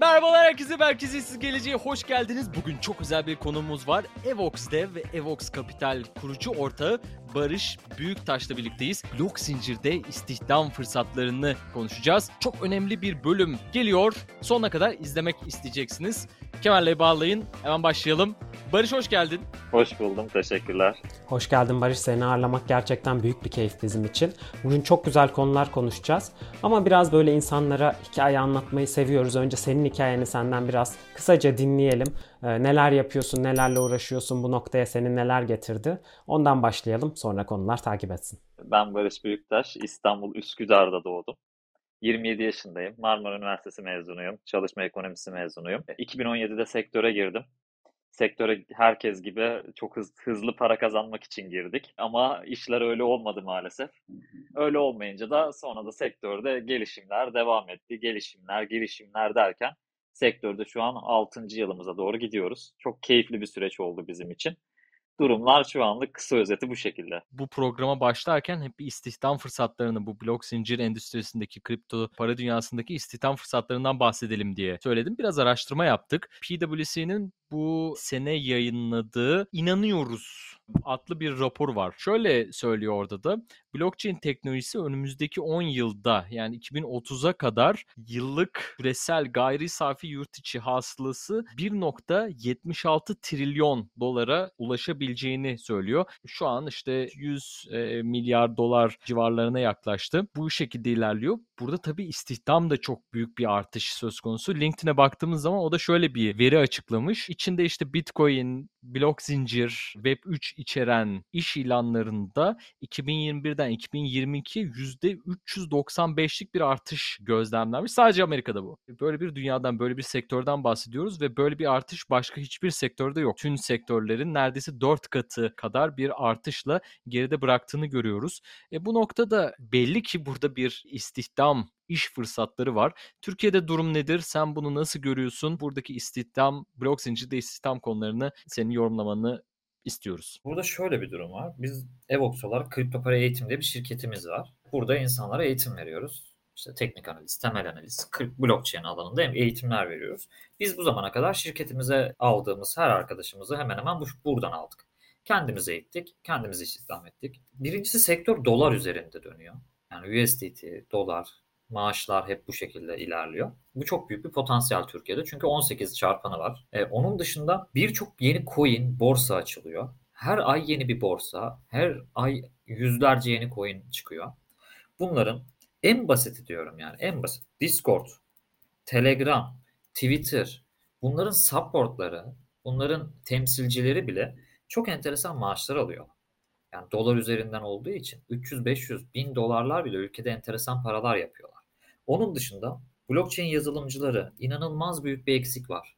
Merhabalar herkese siz geleceğe hoş geldiniz. Bugün çok güzel bir konuğumuz var. Evox Dev ve Evox Kapital kurucu ortağı Barış Büyüktaş'la birlikteyiz. Blok zincirde istihdam fırsatlarını konuşacağız. Çok önemli bir bölüm geliyor. Sonuna kadar izlemek isteyeceksiniz. Kemerleri bağlayın. Hemen başlayalım. Barış hoş geldin. Hoş buldum. Teşekkürler. Hoş geldin Barış. Seni ağırlamak gerçekten büyük bir keyif bizim için. Bugün çok güzel konular konuşacağız. Ama biraz böyle insanlara hikaye anlatmayı seviyoruz. Önce senin hikayeni senden biraz kısaca dinleyelim. Neler yapıyorsun, nelerle uğraşıyorsun, bu noktaya seni neler getirdi? Ondan başlayalım. Sonra konular takip etsin. Ben Barış Büyüktaş. İstanbul Üsküdar'da doğdum. 27 yaşındayım. Marmara Üniversitesi mezunuyum. Çalışma ekonomisi mezunuyum. 2017'de sektöre girdim. Sektöre herkes gibi çok hızlı para kazanmak için girdik. Ama işler öyle olmadı maalesef. Öyle olmayınca da sonra da sektörde gelişimler devam etti. Gelişimler derken sektörde şu an 6. yılımıza doğru gidiyoruz. Çok keyifli bir süreç oldu bizim için. Durumlar şu anlık kısa özeti bu şekilde. Bu programa başlarken hep bir istihdam fırsatlarını, bu blok zincir endüstrisindeki kripto para dünyasındaki istihdam fırsatlarından bahsedelim diye söyledim. Biraz araştırma yaptık. PwC'nin bu sene yayınladığı İnanıyoruz adlı bir rapor var. Şöyle söylüyor orada da, blockchain teknolojisi önümüzdeki 10 yılda yani 2030'a kadar yıllık küresel gayri safi yurt içi hasılası 1.76 trilyon dolara ulaşabileceğini söylüyor. Şu an işte 100 milyar dolar civarlarına yaklaştı. Bu şekilde ilerliyor. Burada tabii istihdam da çok büyük bir artış söz konusu. LinkedIn'e baktığımız zaman o da şöyle bir veri açıklamış. İçinde işte Bitcoin, blok zincir, Web3 içeren iş ilanlarında 2021'den 2022 %395'lik bir artış gözlemlenmiş. Sadece Amerika'da bu. Böyle bir dünyadan, böyle bir sektörden bahsediyoruz ve böyle bir artış başka hiçbir sektörde yok. Tüm sektörlerin neredeyse 4 katı kadar bir artışla geride bıraktığını görüyoruz. Bu noktada belli ki burada bir istihdam, iş fırsatları var. Türkiye'de durum nedir? Sen bunu nasıl görüyorsun? Buradaki istihdam, blok zincirde istihdam konularını senin yorumlamanı istiyoruz. Burada şöyle bir durum var. Biz Evox olarak kripto para eğitim diye bir şirketimiz var. Burada insanlara eğitim veriyoruz. İşte teknik analiz, temel analiz, blockchain alanında eğitimler veriyoruz. Biz bu zamana kadar şirketimize aldığımız her arkadaşımızı hemen hemen buradan aldık. Kendimiz eğittik, kendimiz istihdam ettik. Birincisi sektör dolar üzerinde dönüyor. Yani USDT, dolar, maaşlar hep bu şekilde ilerliyor. Bu çok büyük bir potansiyel Türkiye'de. Çünkü 18 çarpanı var. Onun dışında birçok yeni coin, borsa açılıyor. Her ay yeni bir borsa, her ay yüzlerce yeni coin çıkıyor. Bunların en basiti diyorum yani en basit. Discord, Telegram, Twitter, bunların supportları, bunların temsilcileri bile çok enteresan maaşlar alıyor. Yani dolar üzerinden olduğu için 300-500 bin dolarlar bile ülkede enteresan paralar yapıyorlar. Onun dışında blockchain yazılımcıları inanılmaz büyük bir eksik var.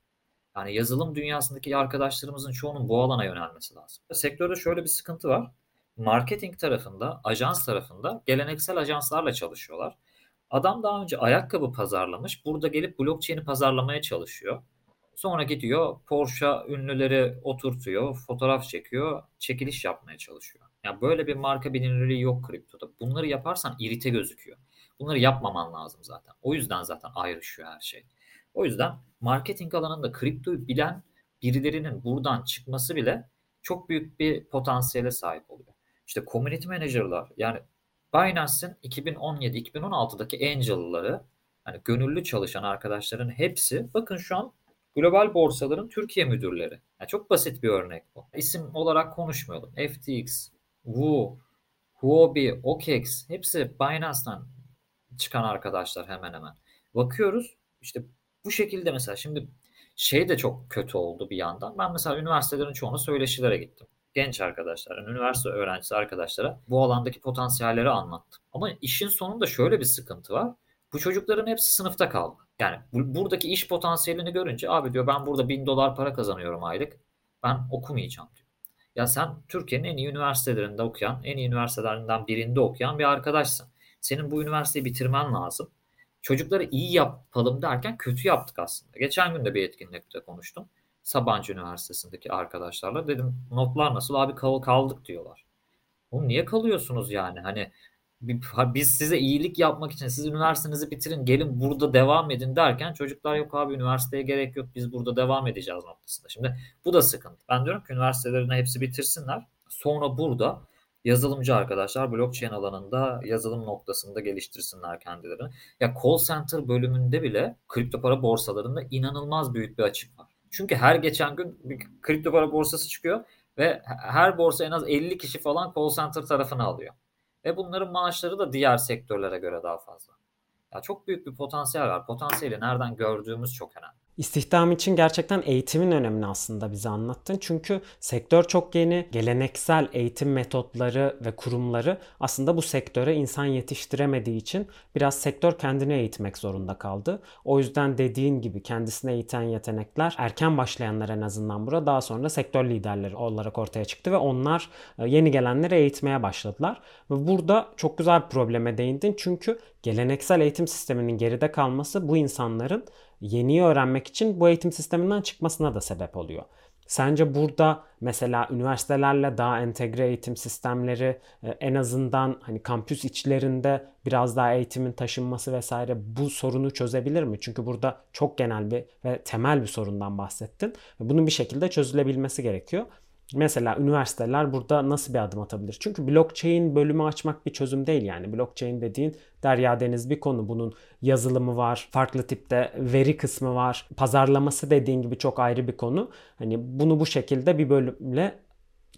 Yani yazılım dünyasındaki arkadaşlarımızın çoğunun bu alana yönelmesi lazım. Sektörde şöyle bir sıkıntı var. Marketing tarafında, ajans tarafında geleneksel ajanslarla çalışıyorlar. Adam daha önce ayakkabı pazarlamış. Burada gelip blockchain'i pazarlamaya çalışıyor. Sonra gidiyor Porsche ünlüleri oturtuyor, fotoğraf çekiyor, çekiliş yapmaya çalışıyor. Yani böyle bir marka bilinirliği yok kriptoda. Bunları yaparsan irite gözüküyor. Bunları yapmaman lazım zaten. O yüzden zaten ayrışıyor her şey. O yüzden marketing alanında kriptoyu bilen birilerinin buradan çıkması bile çok büyük bir potansiyele sahip oluyor. İşte community manager'lar yani Binance'in 2017-2016'daki angel'ları yani gönüllü çalışan arkadaşların hepsi bakın şu an global borsaların Türkiye müdürleri. Yani çok basit bir örnek bu. İsim olarak konuşmayalım. FTX, Huobi, OKX hepsi Binance'dan çıkan arkadaşlar hemen hemen. Bakıyoruz işte bu şekilde mesela şimdi şey de çok kötü oldu bir yandan. Ben mesela üniversitelerin çoğuna söyleşilere gittim. Genç arkadaşlar, yani üniversite öğrencisi arkadaşlara bu alandaki potansiyelleri anlattım. Ama işin sonunda şöyle bir sıkıntı var. Bu çocukların hepsi sınıfta kaldı. Yani buradaki iş potansiyelini görünce abi diyor ben burada $1000 para kazanıyorum aylık. Ben okumayacağım diyor. Ya sen Türkiye'nin en iyi üniversitelerinde okuyan, en iyi üniversitelerinden birinde okuyan bir arkadaşsın. Senin bu üniversiteyi bitirmen lazım. Çocukları iyi yapalım derken kötü yaptık aslında. Geçen gün de bir etkinlikte konuştum. Sabancı Üniversitesi'ndeki arkadaşlarla dedim notlar nasıl abi kaldık diyorlar. Oğlum niye kalıyorsunuz yani hani Biz size iyilik yapmak için, siz üniversitenizi bitirin, gelin burada devam edin derken çocuklar yok abi üniversiteye gerek yok, biz burada devam edeceğiz noktasında. Şimdi bu da sıkıntı. Ben diyorum ki üniversitelerine hepsi bitirsinler. Sonra burada yazılımcı arkadaşlar blockchain alanında yazılım noktasında geliştirsinler kendilerini. Ya call center bölümünde bile kripto para borsalarında inanılmaz büyük bir açık var. Çünkü her geçen gün bir kripto para borsası çıkıyor ve her borsa en az 50 kişi falan call center tarafını alıyor. Ve bunların maaşları da diğer sektörlere göre daha fazla. Ya çok büyük bir potansiyel var. Potansiyeli nereden gördüğümüz çok önemli. İstihdam için gerçekten eğitimin önemini aslında bize anlattın. Çünkü sektör çok yeni. Geleneksel eğitim metotları ve kurumları aslında bu sektöre insan yetiştiremediği için biraz sektör kendini eğitmek zorunda kaldı. O yüzden dediğin gibi kendisini eğiten yetenekler erken başlayanlar en azından burada daha sonra sektör liderleri olarak ortaya çıktı ve onlar yeni gelenleri eğitmeye başladılar. Ve burada çok güzel bir probleme değindin. Çünkü geleneksel eğitim sisteminin geride kalması bu insanların yeniyi öğrenmek için bu eğitim sisteminden çıkmasına da sebep oluyor. Sence burada mesela üniversitelerle daha entegre eğitim sistemleri, en azından hani kampüs içlerinde biraz daha eğitimin taşınması vesaire bu sorunu çözebilir mi? Çünkü burada çok genel bir ve temel bir sorundan bahsettin. Bunun bir şekilde çözülebilmesi gerekiyor. Mesela üniversiteler burada nasıl bir adım atabilir? Çünkü blockchain bölümü açmak bir çözüm değil yani. Blockchain dediğin derya deniz bir konu. Bunun yazılımı var, farklı tipte veri kısmı var, pazarlaması dediğin gibi çok ayrı bir konu. Hani bunu bu şekilde bir bölümle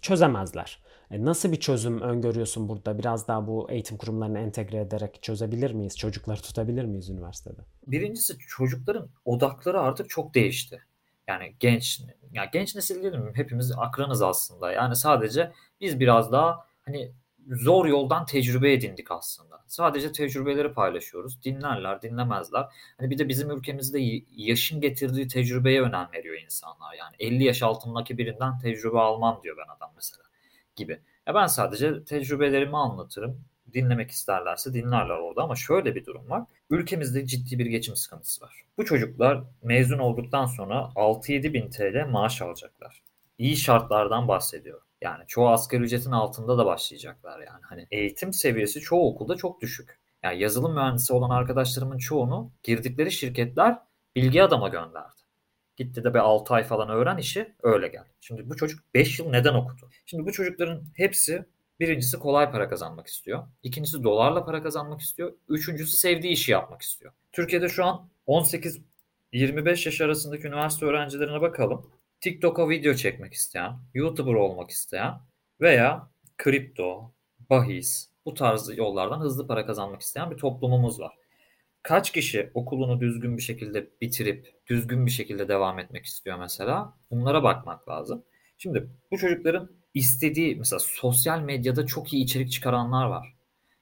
çözemezler. Nasıl bir çözüm öngörüyorsun burada? Biraz daha bu eğitim kurumlarını entegre ederek çözebilir miyiz? Çocukları tutabilir miyiz üniversitede? Birincisi çocukların odakları artık çok değişti. Yani genç nesil diyelim, hepimiz akranız aslında. Yani sadece biz biraz daha hani zor yoldan tecrübe edindik aslında. Sadece tecrübeleri paylaşıyoruz. Dinlerler, dinlemezler. Hani bir de bizim ülkemizde yaşın getirdiği tecrübeye önem veriyor insanlar. Yani 50 yaş altındaki birinden tecrübe almam diyor ben adam mesela gibi. Ya ben sadece tecrübelerimi anlatırım. Dinlemek isterlerse dinlerler orada ama şöyle bir durum var. Ülkemizde ciddi bir geçim sıkıntısı var. Bu çocuklar mezun olduktan sonra 6-7 bin TL maaş alacaklar. İyi şartlardan bahsediyor. Yani çoğu asgari ücretin altında da başlayacaklar yani. Hani eğitim seviyesi çoğu okulda çok düşük. Yani yazılım mühendisi olan arkadaşlarımın çoğunu girdikleri şirketler bilgi adama gönderdi. Gitti de 6 ay falan öğren işi, öyle geldi. Şimdi bu çocuk 5 yıl neden okudu? Şimdi bu çocukların hepsi birincisi kolay para kazanmak istiyor. İkincisi dolarla para kazanmak istiyor. Üçüncüsü sevdiği işi yapmak istiyor. Türkiye'de şu an 18-25 yaş arasındaki üniversite öğrencilerine bakalım. TikTok'a video çekmek isteyen, YouTuber olmak isteyen veya kripto, bahis bu tarz yollardan hızlı para kazanmak isteyen bir toplumumuz var. Kaç kişi okulunu düzgün bir şekilde bitirip düzgün bir şekilde devam etmek istiyor mesela? Bunlara bakmak lazım. Şimdi bu çocukların İstediği mesela sosyal medyada çok iyi içerik çıkaranlar var.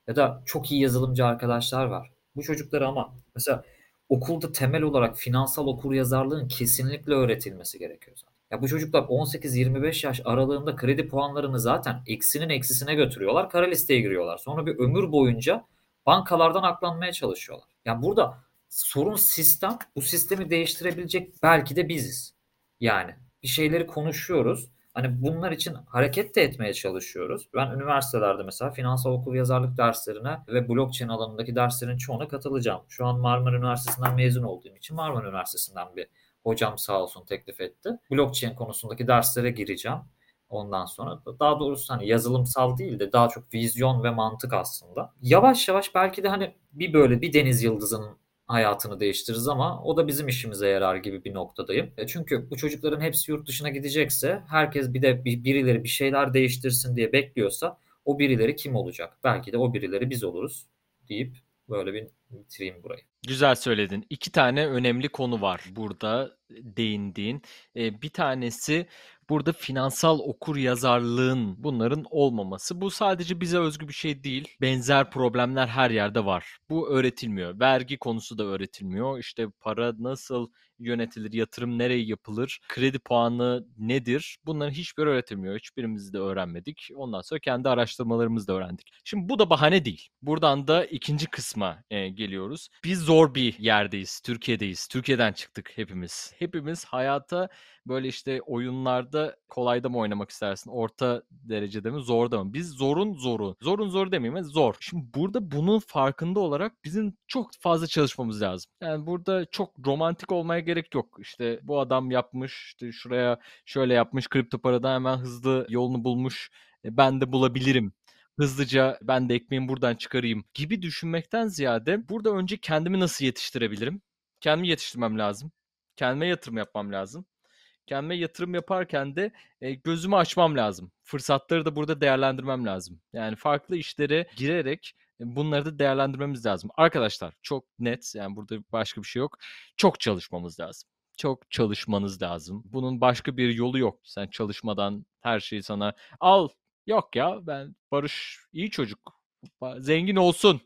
Ya da çok iyi yazılımcı arkadaşlar var. Bu çocukları ama mesela okulda temel olarak finansal okuryazarlığın kesinlikle öğretilmesi gerekiyor zaten. Ya bu çocuklar 18-25 yaş aralığında kredi puanlarını zaten eksinin eksisine götürüyorlar. Kara listeye giriyorlar. Sonra bir ömür boyunca bankalardan aklanmaya çalışıyorlar. Yani burada sorun sistem. Bu sistemi değiştirebilecek belki de biziz. Yani bir şeyleri konuşuyoruz. Hani bunlar için hareket de etmeye çalışıyoruz. Ben üniversitelerde mesela finansal okuryazarlık derslerine ve blockchain alanındaki derslerin çoğuna katılacağım. Şu an Marmara Üniversitesi'nden mezun olduğum için Marmara Üniversitesi'nden bir hocam sağ olsun teklif etti. Blockchain konusundaki derslere gireceğim. Ondan sonra daha doğrusu hani yazılımsal değil de daha çok vizyon ve mantık aslında. Yavaş yavaş belki de hani bir deniz yıldızının hayatını değiştiririz ama o da bizim işimize yarar gibi bir noktadayım. Çünkü bu çocukların hepsi yurt dışına gidecekse, herkes birileri bir şeyler değiştirsin diye bekliyorsa o birileri kim olacak? Belki de o birileri biz oluruz deyip böyle bir bitireyim burayı. Güzel söyledin. 2 tane önemli konu var burada değindiğin. Bir tanesi burada finansal okuryazarlığın bunların olmaması. Bu sadece bize özgü bir şey değil. Benzer problemler her yerde var. Bu öğretilmiyor. Vergi konusu da öğretilmiyor. İşte para nasıl yönetilir, yatırım nereye yapılır, kredi puanı nedir? Bunların hiçbiri öğretilmiyor. Hiçbirimiz de öğrenmedik. Ondan sonra kendi araştırmalarımızı da öğrendik. Şimdi bu da bahane değil. Buradan da ikinci kısma geliyoruz. Biz zor bir yerdeyiz. Türkiye'den çıktık hepimiz. Hepimiz hayata böyle işte oyunlar Bunlarda kolayda mı oynamak istersin? Orta derecede mi? Zorda mı? Biz zorun zoru. Zorun zoru demeyeyim, zor. Şimdi burada bunun farkında olarak bizim çok fazla çalışmamız lazım. Yani burada çok romantik olmaya gerek yok. İşte bu adam yapmış, işte şuraya şöyle yapmış, kripto paradan hemen hızlı yolunu bulmuş. Ben de bulabilirim. Hızlıca ben de ekmeğimi buradan çıkarayım gibi düşünmekten ziyade burada önce kendimi nasıl yetiştirebilirim? Kendimi yetiştirmem lazım. Kendime yatırım yapmam lazım. Kendime yatırım yaparken de gözümü açmam lazım. Fırsatları da burada değerlendirmem lazım. Yani farklı işlere girerek bunları da değerlendirmemiz lazım. Arkadaşlar çok net, yani burada başka bir şey yok. Çok çalışmamız lazım. Çok çalışmanız lazım. Bunun başka bir yolu yok. Sen çalışmadan her şeyi sana al. Yok ya, ben Barış iyi çocuk, zengin olsun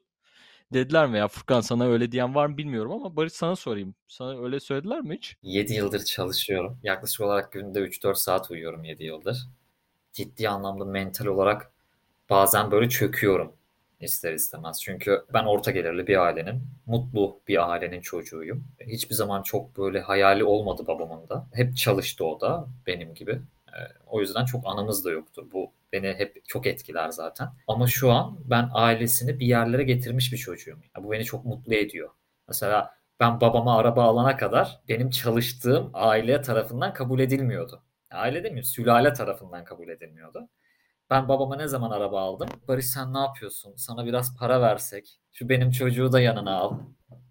dediler mi ya? Furkan, sana öyle diyen var mı bilmiyorum ama Barış sana sorayım. Sana öyle söylediler mi hiç? 7 yıldır çalışıyorum. Yaklaşık olarak günde 3-4 saat uyuyorum 7 yıldır. Ciddi anlamda mental olarak bazen böyle çöküyorum ister istemez. Çünkü ben orta gelirli bir ailenin, mutlu bir ailenin çocuğuyum. Hiçbir zaman çok böyle hayali olmadı babamın da. Hep çalıştı o da benim gibi. O yüzden çok anımız da yoktu. Bu beni hep çok etkiler zaten. Ama şu an ben ailesini bir yerlere getirmiş bir çocuğum. Bu beni çok mutlu ediyor. Mesela ben babama araba alana kadar benim çalıştığım aile tarafından kabul edilmiyordu. Aile demeyeyim, sülale tarafından kabul edilmiyordu. Ben babama ne zaman araba aldım? Barış sen ne yapıyorsun? Sana biraz para versek. Şu benim çocuğu da yanına al.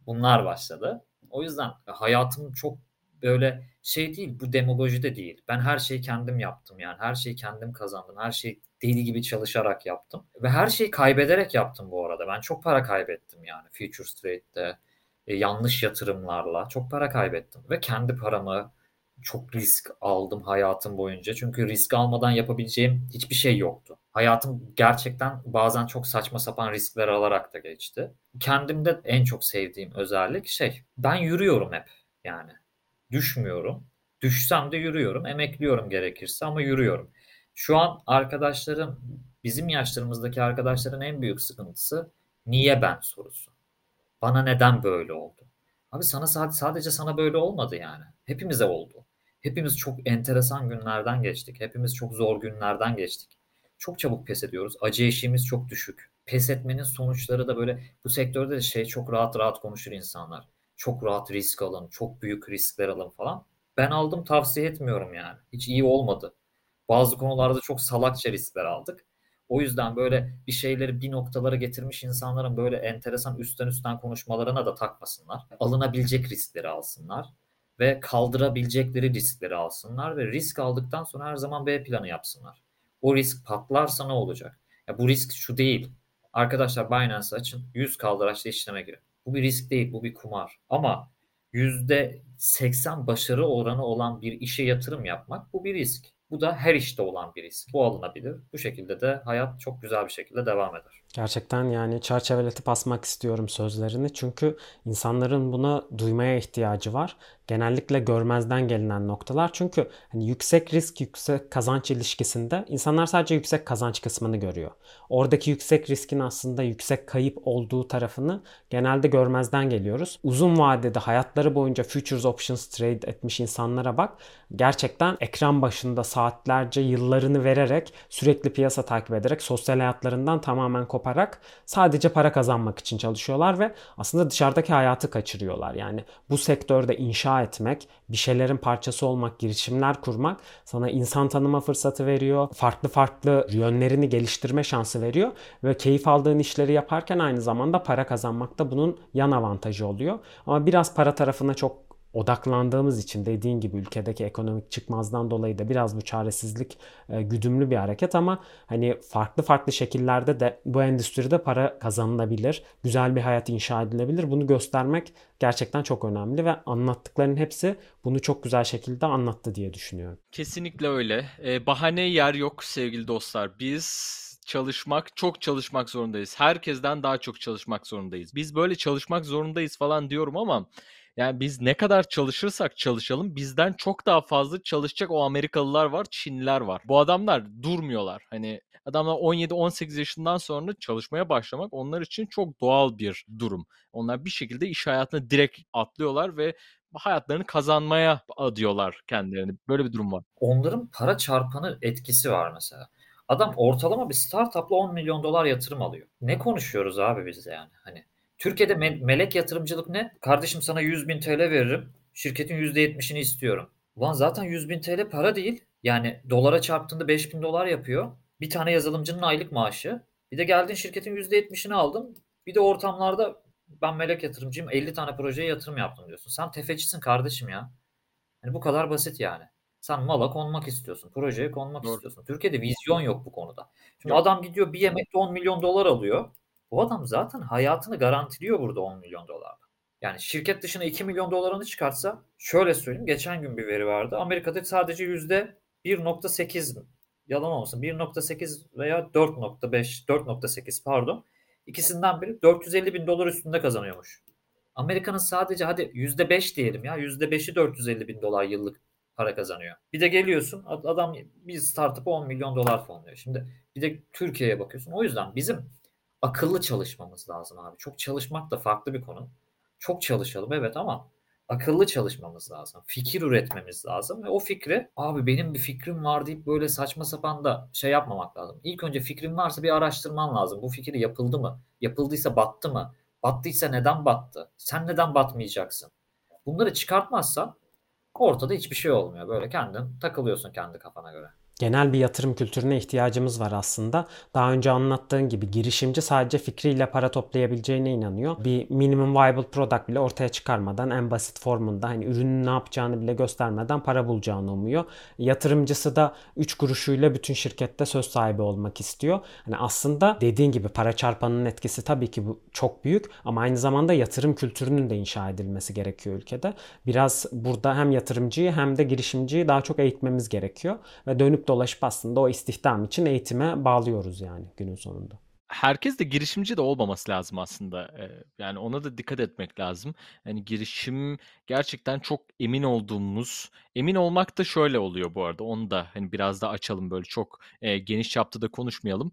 Bunlar başladı. O yüzden hayatım çok böyle şey değil, bu demoloji de değil. Ben her şeyi kendim yaptım yani. Her şeyi kendim kazandım. Her şeyi deli gibi çalışarak yaptım. Ve her şeyi kaybederek yaptım bu arada. Ben çok para kaybettim yani. Futures Trade'de yanlış yatırımlarla çok para kaybettim. Ve kendi paramı çok risk aldım hayatım boyunca. Çünkü risk almadan yapabileceğim hiçbir şey yoktu. Hayatım gerçekten bazen çok saçma sapan riskler alarak da geçti. Kendimde en çok sevdiğim özellik şey, ben yürüyorum hep yani. Düşmüyorum. Düşsem de yürüyorum. Emekliyorum gerekirse ama yürüyorum. Şu an arkadaşlarım, bizim yaşlarımızdaki arkadaşların en büyük sıkıntısı niye ben sorusu. Bana neden böyle oldu? Abi sana sadece sana böyle olmadı yani. Hepimize oldu. Hepimiz çok enteresan günlerden geçtik. Hepimiz çok zor günlerden geçtik. Çok çabuk pes ediyoruz. Acı eşiğimiz çok düşük. Pes etmenin sonuçları da böyle, bu sektörde de çok rahat konuşur insanlar. Çok rahat risk alın, çok büyük riskler alın falan. Ben aldım, tavsiye etmiyorum yani. Hiç iyi olmadı. Bazı konularda çok salakça riskler aldık. O yüzden böyle bir şeyleri bir noktalara getirmiş insanların böyle enteresan üstten konuşmalarına da takmasınlar. Alınabilecek riskleri alsınlar ve kaldırabilecekleri riskleri alsınlar ve risk aldıktan sonra her zaman B planı yapsınlar. O risk patlarsa ne olacak? Ya bu risk şu değil. Arkadaşlar Binance açın, 100 kaldıraçlı işleme girin. Bu bir risk değil, bu bir kumar. Ama %80 başarı oranı olan bir işe yatırım yapmak bu bir risk. Bu da her işte olan bir risk. Bu alınabilir. Bu şekilde de hayat çok güzel bir şekilde devam eder. Gerçekten yani çerçeveletip asmak istiyorum sözlerini. Çünkü insanların buna duymaya ihtiyacı var. Genellikle görmezden gelinen noktalar. Çünkü hani yüksek risk, yüksek kazanç ilişkisinde insanlar sadece yüksek kazanç kısmını görüyor. Oradaki yüksek riskin aslında yüksek kayıp olduğu tarafını genelde görmezden geliyoruz. Uzun vadede hayatları boyunca futures options trade etmiş insanlara bak. Gerçekten ekran başında saatlerce yıllarını vererek, sürekli piyasa takip ederek, sosyal hayatlarından tamamen koparak sadece para kazanmak için çalışıyorlar ve aslında dışarıdaki hayatı kaçırıyorlar. Yani bu sektörde inşa etmek, bir şeylerin parçası olmak, girişimler kurmak sana insan tanıma fırsatı veriyor. Farklı yönlerini geliştirme şansı veriyor ve keyif aldığın işleri yaparken aynı zamanda para kazanmak da bunun yan avantajı oluyor. Ama biraz para tarafına çok odaklandığımız için, dediğin gibi ülkedeki ekonomik çıkmazdan dolayı da biraz bu çaresizlik güdümlü bir hareket, ama hani farklı şekillerde de bu endüstride para kazanılabilir, güzel bir hayat inşa edilebilir. Bunu göstermek gerçekten çok önemli ve anlattıkların hepsi bunu çok güzel şekilde anlattı diye düşünüyorum. Kesinlikle öyle. Bahane yer yok sevgili dostlar. Biz çok çalışmak zorundayız. Herkesten daha çok çalışmak zorundayız. Biz böyle çalışmak zorundayız falan diyorum ama yani biz ne kadar çalışırsak çalışalım bizden çok daha fazla çalışacak o Amerikalılar var, Çinliler var. Bu adamlar durmuyorlar. Hani adamlar 17-18 yaşından sonra çalışmaya başlamak onlar için çok doğal bir durum. Onlar bir şekilde iş hayatına direkt atlıyorlar ve hayatlarını kazanmaya adıyorlar kendilerini. Böyle bir durum var. Onların para çarpanı etkisi var mesela. Adam ortalama bir startupla $10 milyon yatırım alıyor. Ne konuşuyoruz abi biz de yani? Hani Türkiye'de melek yatırımcılık ne? Kardeşim sana 100 bin TL veririm. Şirketin %70'ini istiyorum. Ulan zaten 100 bin TL para değil. Yani dolara çarptığında $5.000 yapıyor. Bir tane yazılımcının aylık maaşı. Bir de geldin şirketin %70'ini aldın. Bir de ortamlarda ben melek yatırımcıyım 50 tane projeye yatırım yaptım diyorsun. Sen tefecisin kardeşim ya. Yani bu kadar basit yani. Sen mala konmak istiyorsun. Projeye konmak Doğru. istiyorsun. Türkiye'de vizyon yok bu konuda. Şimdi Doğru. adam gidiyor bir yemekte $10 milyon alıyor. Bu adam zaten hayatını garantiliyor burada $10 milyon. Yani şirket dışına $2 milyon çıkartsa şöyle söyleyeyim. Geçen gün bir veri vardı. Amerika'da sadece %1.8 yalan olmasın 1.8 veya 4.8 pardon. İkisinden biri $450.000 üstünde kazanıyormuş. Amerika'nın sadece hadi %5 diyelim ya %5'i $450.000 yıllık para kazanıyor. Bir de geliyorsun adam bir startup'a $10 milyon fonluyor. Şimdi bir de Türkiye'ye bakıyorsun. O yüzden bizim akıllı çalışmamız lazım abi. Çok çalışmak da farklı bir konu. Çok çalışalım evet ama akıllı çalışmamız lazım. Fikir üretmemiz lazım ve o fikri abi benim bir fikrim var deyip böyle saçma sapan da şey yapmamak lazım. İlk önce fikrin varsa bir araştırman lazım. Bu fikir yapıldı mı? Yapıldıysa battı mı? Battıysa neden battı? Sen neden batmayacaksın? Bunları çıkartmazsan ortada hiçbir şey olmuyor. Böyle kendin takılıyorsun kendi kafana göre. Genel bir yatırım kültürüne ihtiyacımız var aslında. Daha önce anlattığın gibi girişimci sadece fikriyle para toplayabileceğine inanıyor. Bir minimum viable product bile ortaya çıkarmadan en basit formunda hani ürünün ne yapacağını bile göstermeden para bulacağını umuyor. Yatırımcısı da 3 kuruşuyla bütün şirkette söz sahibi olmak istiyor. Hani aslında dediğin gibi para çarpanının etkisi tabii ki bu çok büyük ama aynı zamanda yatırım kültürünün de inşa edilmesi gerekiyor ülkede. Biraz burada hem yatırımcıyı hem de girişimciyi daha çok eğitmemiz gerekiyor ve dönüp dolaşıp aslında o istihdam için eğitime bağlıyoruz yani günün sonunda. Herkes de girişimci de olmaması lazım aslında. Yani ona da dikkat etmek lazım. Yani girişim gerçekten çok emin olduğumuz, emin olmak da şöyle oluyor bu arada. Onu da hani biraz daha açalım böyle çok geniş çapta da konuşmayalım.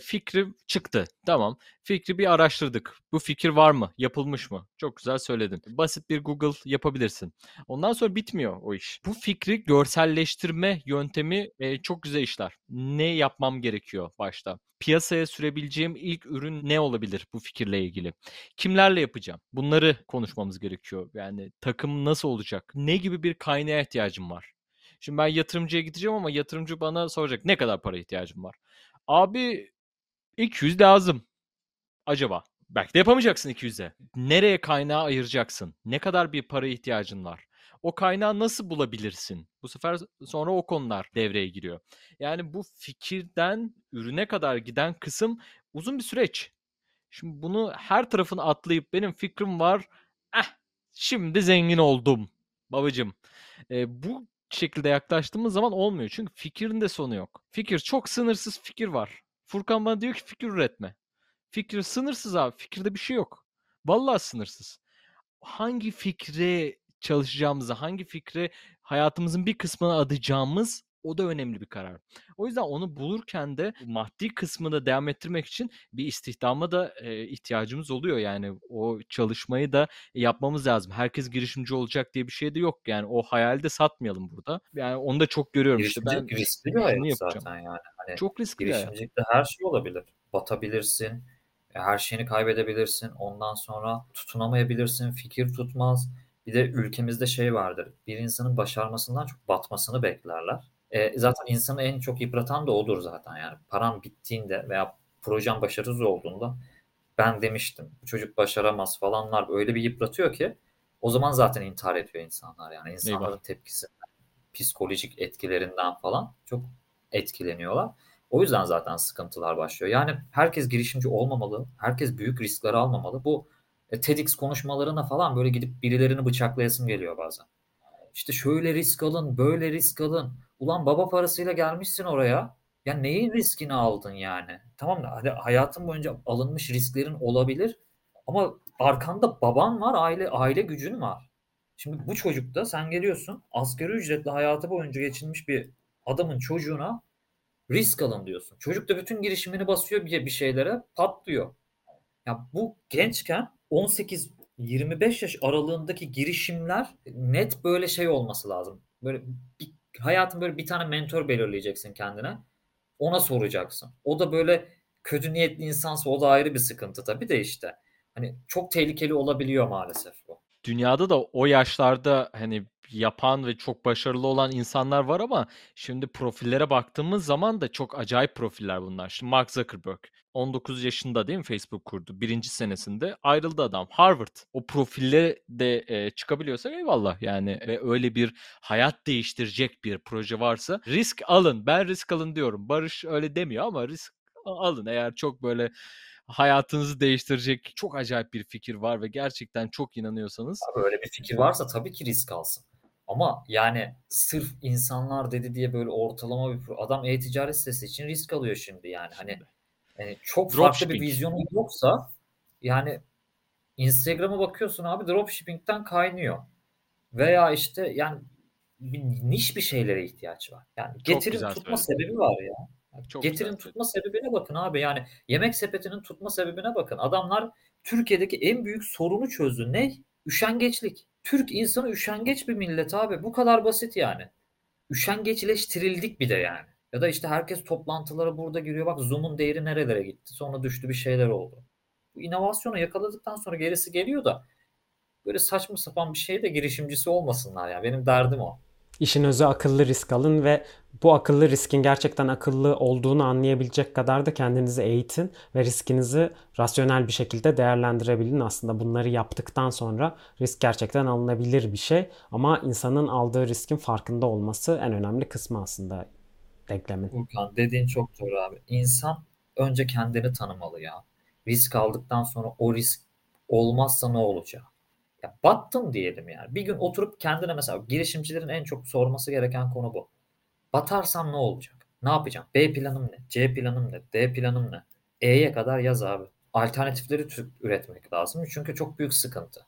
Fikri çıktı. Tamam. Fikri bir araştırdık. Bu fikir var mı? Yapılmış mı? Çok güzel söyledin. Basit bir Google yapabilirsin. Ondan sonra bitmiyor o iş. Bu fikri görselleştirme yöntemi çok güzel işler. Ne yapmam gerekiyor başta? Piyasaya sürebileceğim ilk ürün ne olabilir bu fikirle ilgili? Kimlerle yapacağım? Bunları konuşmamız gerekiyor. Yani takım nasıl olacak? Ne gibi bir kaynağa ihtiyacım var? Şimdi ben yatırımcıya gideceğim ama yatırımcı bana soracak ne kadar para ihtiyacım var? Abi 200 lazım. Acaba? Belki de yapamayacaksın 200'e. Nereye kaynağı ayıracaksın? Ne kadar bir para ihtiyacın var? O kaynağı nasıl bulabilirsin? Bu sefer sonra o konular devreye giriyor. Yani bu fikirden ürüne kadar giden kısım uzun bir süreç. Şimdi bunu her tarafını atlayıp benim fikrim var. Şimdi zengin oldum babacığım. Bu şekilde yaklaştığımız zaman olmuyor. Çünkü fikrin de sonu yok. Fikir çok sınırsız fikir var. Furkan bana diyor ki fikir üretme. Fikir sınırsız abi. Fikirde bir şey yok. Vallahi sınırsız. Hangi fikri çalışacağımızı, hangi fikri hayatımızın bir kısmına adayacağımız o da önemli bir karar. O yüzden onu bulurken de maddi kısmını da devam ettirmek için bir istihdama da ihtiyacımız oluyor. Yani o çalışmayı da yapmamız lazım. Herkes girişimci olacak diye bir şey de yok. Yani o hayali de satmayalım burada. Yani onu da çok görüyorum. Girişimcilik işte ben riskli bir hayat zaten yani. Hani çok riskli. Girişimcilikte her şey olabilir. Batabilirsin. Her şeyini kaybedebilirsin. Ondan sonra tutunamayabilirsin. Fikir tutmaz. Bir de ülkemizde şey vardır. Bir insanın başarmasından çok batmasını beklerler. Zaten insanı en çok yıpratan da odur zaten. Yani param bittiğinde veya projem başarısız olduğunda ben demiştim bu çocuk başaramaz falanlar öyle bir yıpratıyor ki o zaman zaten intihar ediyor insanlar. Yani insanların tepkisinden, psikolojik etkilerinden falan çok etkileniyorlar. O yüzden zaten sıkıntılar başlıyor. Yani herkes girişimci olmamalı. Herkes büyük riskleri almamalı. Bu TEDx konuşmalarına falan böyle gidip birilerini bıçaklayasım geliyor bazen. İşte şöyle risk alın, böyle risk alın. Ulan baba parasıyla gelmişsin oraya. Ya neyin riskini aldın yani? Tamam da hadi hayatın boyunca alınmış risklerin olabilir. Ama arkanda baban var, aile gücün var. Şimdi bu çocukta sen geliyorsun asgari ücretle hayatı boyunca geçinmiş bir adamın çocuğuna risk alın diyorsun. Çocuk da bütün girişimini basıyor bir şeylere patlıyor. Ya bu gençken 18 25 yaş aralığındaki girişimler net böyle şey olması lazım. Böyle bir, hayatın böyle bir tane mentor belirleyeceksin kendine. Ona soracaksın. O da böyle kötü niyetli insansa o da ayrı bir sıkıntı tabii de işte. Hani çok tehlikeli olabiliyor maalesef bu. Dünyada da o yaşlarda hani yapan ve çok başarılı olan insanlar var ama şimdi profillere baktığımız zaman da çok acayip profiller bunlar. Şimdi Mark Zuckerberg 19 yaşında değil mi Facebook kurdu? Birinci senesinde ayrıldı adam. Harvard. O profille de çıkabiliyorsak eyvallah yani. Ve öyle bir hayat değiştirecek bir proje varsa risk alın. Ben risk alın diyorum. Barış öyle demiyor ama risk alın. Eğer çok böyle hayatınızı değiştirecek çok acayip bir fikir var ve gerçekten çok inanıyorsanız. Abi öyle bir fikir varsa tabii ki risk alsın. Ama yani sırf insanlar dedi diye böyle ortalama bir adam e-ticaret sitesi için risk alıyor şimdi yani. Hani yani çok farklı bir vizyonun yoksa yani Instagram'a bakıyorsun abi dropshipping'den kaynıyor. Veya işte yani niş bir şeylere ihtiyaç var. Yani getirin tutma sebebi var ya. Çok getirin tutma sebebine bakın abi yani yemek sepetinin tutma sebebine bakın. Adamlar Türkiye'deki en büyük sorunu çözdü. Ne? Üşengeçlik. Türk insanı üşengeç bir millet abi. Bu kadar basit yani. Üşengeçleştirildik bir de yani. Ya da işte herkes toplantılara burada giriyor. Bak Zoom'un değeri nerelere gitti. Sonra düştü bir şeyler oldu. Bu inovasyonu yakaladıktan sonra gerisi geliyor da böyle saçma sapan bir şey de girişimcisi olmasınlar ya. Benim derdim o. İşin özü akıllı risk alın ve bu akıllı riskin gerçekten akıllı olduğunu anlayabilecek kadar da kendinizi eğitin ve riskinizi rasyonel bir şekilde değerlendirebilin. Aslında bunları yaptıktan sonra risk gerçekten alınabilir bir şey ama insanın aldığı riskin farkında olması en önemli kısmı aslında denklemin. Burkan dediğin çok doğru abi. İnsan önce kendini tanımalı ya. Risk aldıktan sonra o risk olmazsa ne olacak? Ya battım diyelim yani. Bir gün oturup kendine mesela girişimcilerin en çok sorması gereken konu bu. Batarsam ne olacak? Ne yapacağım? B planım ne? C planım ne? D planım ne? E'ye kadar yaz abi. Alternatifleri üretmek lazım. Çünkü çok büyük sıkıntı.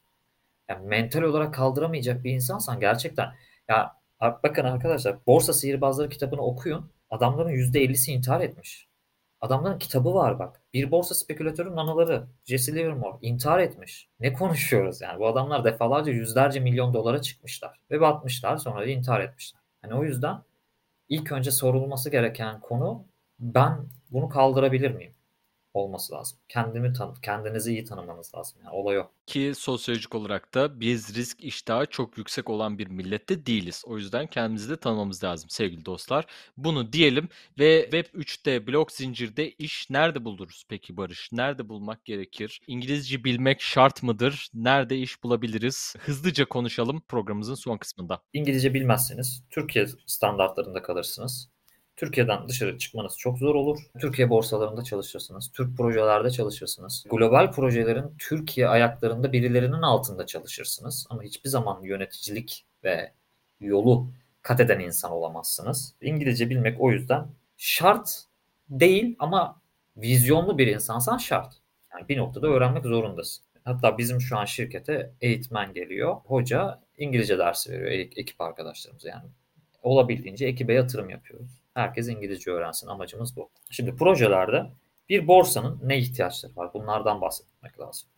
Yani mental olarak kaldıramayacak bir insansan gerçekten. Ya bakın arkadaşlar Borsa Sihirbazları kitabını okuyun. Adamların %50'si intihar etmiş. Adamların kitabı var bak. Bir borsa spekülatörün analarıları Jesse Livermore intihar etmiş. Ne konuşuyoruz yani? Bu adamlar defalarca yüzlerce milyon dolara çıkmışlar. Ve batmışlar sonra da intihar etmişler. Hani o yüzden ilk önce sorulması gereken konu ben bunu kaldırabilir miyim? Olması lazım. Kendinizi iyi tanımanız lazım. Yani olay o. Ki sosyolojik olarak da biz risk iştahı çok yüksek olan bir millette değiliz. O yüzden kendimizi de tanımamız lazım sevgili dostlar. Bunu diyelim ve Web3'te blok zincirde iş nerede buluruz peki Barış? Nerede bulmak gerekir? İngilizce bilmek şart mıdır? Nerede iş bulabiliriz? Hızlıca konuşalım programımızın son kısmında. İngilizce bilmezseniz Türkiye standartlarında kalırsınız. Türkiye'den dışarı çıkmanız çok zor olur. Türkiye borsalarında çalışırsınız. Türk projelerde çalışırsınız. Global projelerin Türkiye ayaklarında birilerinin altında çalışırsınız. Ama hiçbir zaman yöneticilik ve yolu kat eden insan olamazsınız. İngilizce bilmek o yüzden şart değil ama vizyonlu bir insansan şart. Yani bir noktada öğrenmek zorundasın. Hatta bizim şu an şirkete eğitmen geliyor. Hoca İngilizce dersi veriyor ekip arkadaşlarımıza yani. Olabildiğince ekibe yatırım yapıyoruz. Herkes İngilizce öğrensin. Amacımız bu. Şimdi projelerde bir borsanın ne ihtiyaçları var? Bunlardan bahsetmek lazım.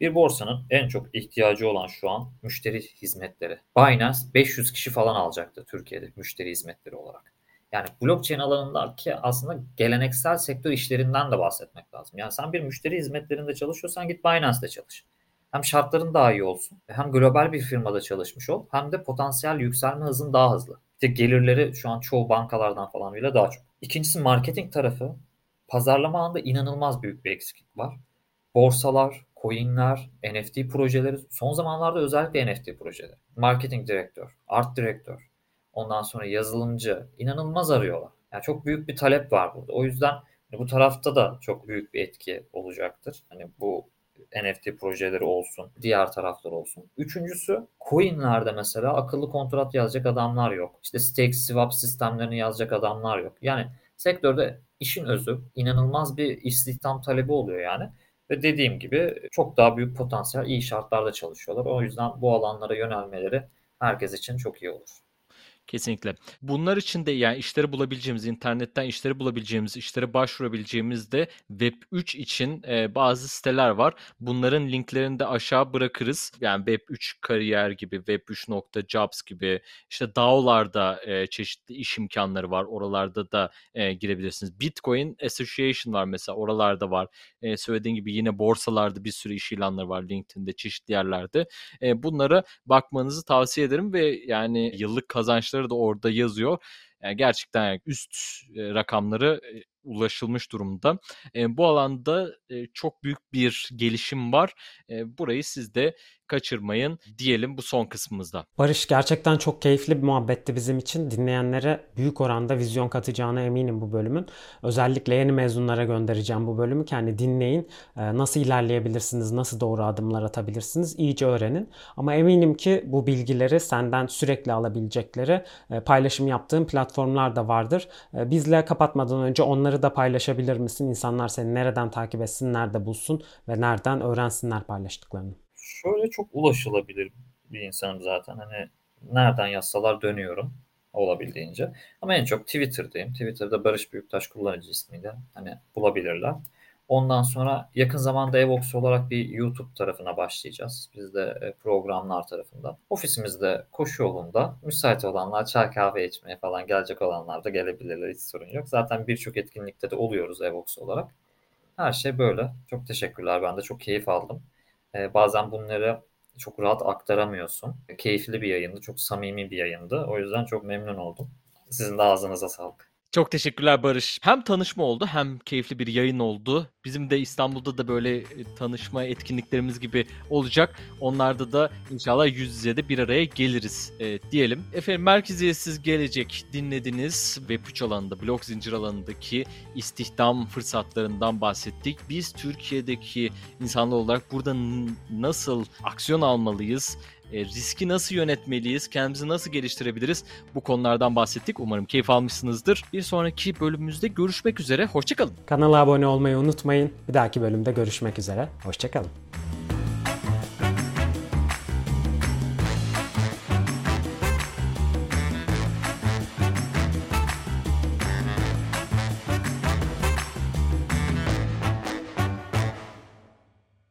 Bir borsanın en çok ihtiyacı olan şu an müşteri hizmetleri. Binance 500 kişi falan alacaktı Türkiye'de müşteri hizmetleri olarak. Yani blockchain alanındaki aslında geleneksel sektör işlerinden de bahsetmek lazım. Yani sen bir müşteri hizmetlerinde çalışıyorsan git Binance'da çalış. Hem şartların daha iyi olsun, hem global bir firmada çalışmış ol, hem de potansiyel yükselme hızın daha hızlı. İşte gelirleri şu an çoğu bankalardan falan bile daha çok. İkincisi marketing tarafı. Pazarlama alanında inanılmaz büyük bir eksiklik var. Borsalar, coinler, NFT projeleri, son zamanlarda özellikle NFT projeleri. Marketing direktör, art direktör, ondan sonra yazılımcı inanılmaz arıyorlar. Yani çok büyük bir talep var burada. O yüzden bu tarafta da çok büyük bir etki olacaktır. Hani bu NFT projeleri olsun, diğer taraflar olsun. Üçüncüsü coinlerde mesela akıllı kontrat yazacak adamlar yok. İşte stake swap sistemlerini yazacak adamlar yok. Yani sektörde işin özü inanılmaz bir istihdam talebi oluyor yani. Ve dediğim gibi çok daha büyük potansiyel iyi şartlarda çalışıyorlar. O yüzden bu alanlara yönelmeleri herkes için çok iyi olur. Kesinlikle. Bunlar için de yani işleri bulabileceğimiz, internetten işleri bulabileceğimiz, işlere başvurabileceğimiz de Web3 için bazı siteler var. Bunların linklerini de aşağı bırakırız. Yani Web3 kariyer gibi, Web3.jobs gibi, işte DAO'larda çeşitli iş imkanları var. Oralarda da girebilirsiniz. Bitcoin Association var mesela, oralarda var. Söylediğim gibi yine borsalarda bir sürü iş ilanları var. LinkedIn'de, çeşitli yerlerde. Bunlara bakmanızı tavsiye ederim ve yani yıllık kazançları da orada yazıyor. Yani gerçekten üst rakamları ulaşılmış durumda. Bu alanda çok büyük bir gelişim var. Burayı siz de kaçırmayın diyelim bu son kısmımızda. Barış, gerçekten çok keyifli bir muhabbetti bizim için. Dinleyenlere büyük oranda vizyon katacağına eminim bu bölümün. Özellikle yeni mezunlara göndereceğim bu bölümü. Yani dinleyin, nasıl ilerleyebilirsiniz, nasıl doğru adımlar atabilirsiniz, iyice öğrenin. Ama eminim ki bu bilgileri senden sürekli alabilecekleri paylaşım yaptığım platformlar da vardır. Bizle kapatmadan önce onları da paylaşabilir misin? İnsanlar seni nereden takip etsin, nerede bulsun ve nereden öğrensinler paylaştıklarını? Şöyle, çok ulaşılabilir bir insanım zaten. Hani nereden yazsalar dönüyorum olabildiğince. Ama en çok Twitter'dayım. Twitter'da Barış Büyüktaş kullanıcı ismiyle hani bulabilirler. Ondan sonra yakın zamanda Evox olarak bir YouTube tarafına başlayacağız. Biz de programlar tarafından. Ofisimizde Koşu Yolu'nda müsait olanlar, çay kahve içmeye falan gelecek olanlar da gelebilirler. Hiç sorun yok. Zaten birçok etkinlikte de oluyoruz Evox olarak. Her şey böyle. Çok teşekkürler. Ben de çok keyif aldım. Bazen bunları çok rahat aktaramıyorsun. Keyifli bir yayındı, çok samimi bir yayındı. O yüzden çok memnun oldum. Sizin de ağzınıza sağlık. Çok teşekkürler Barış. Hem tanışma oldu hem keyifli bir yayın oldu. Bizim de İstanbul'da da böyle tanışma etkinliklerimiz gibi olacak. Onlarda da inşallah yüz yüze de bir araya geliriz diyelim. Efendim, merkeziyetsiz gelecek dinlediniz. Web3 alanında, blok zincir alanındaki istihdam fırsatlarından bahsettik. Biz Türkiye'deki insanlar olarak burada nasıl aksiyon almalıyız? Riski nasıl yönetmeliyiz? Kendimizi nasıl geliştirebiliriz? Bu konulardan bahsettik. Umarım keyif almışsınızdır. Bir sonraki bölümümüzde görüşmek üzere. Hoşçakalın. Kanala abone olmayı unutmayın. Bir dahaki bölümde görüşmek üzere. Hoşçakalın.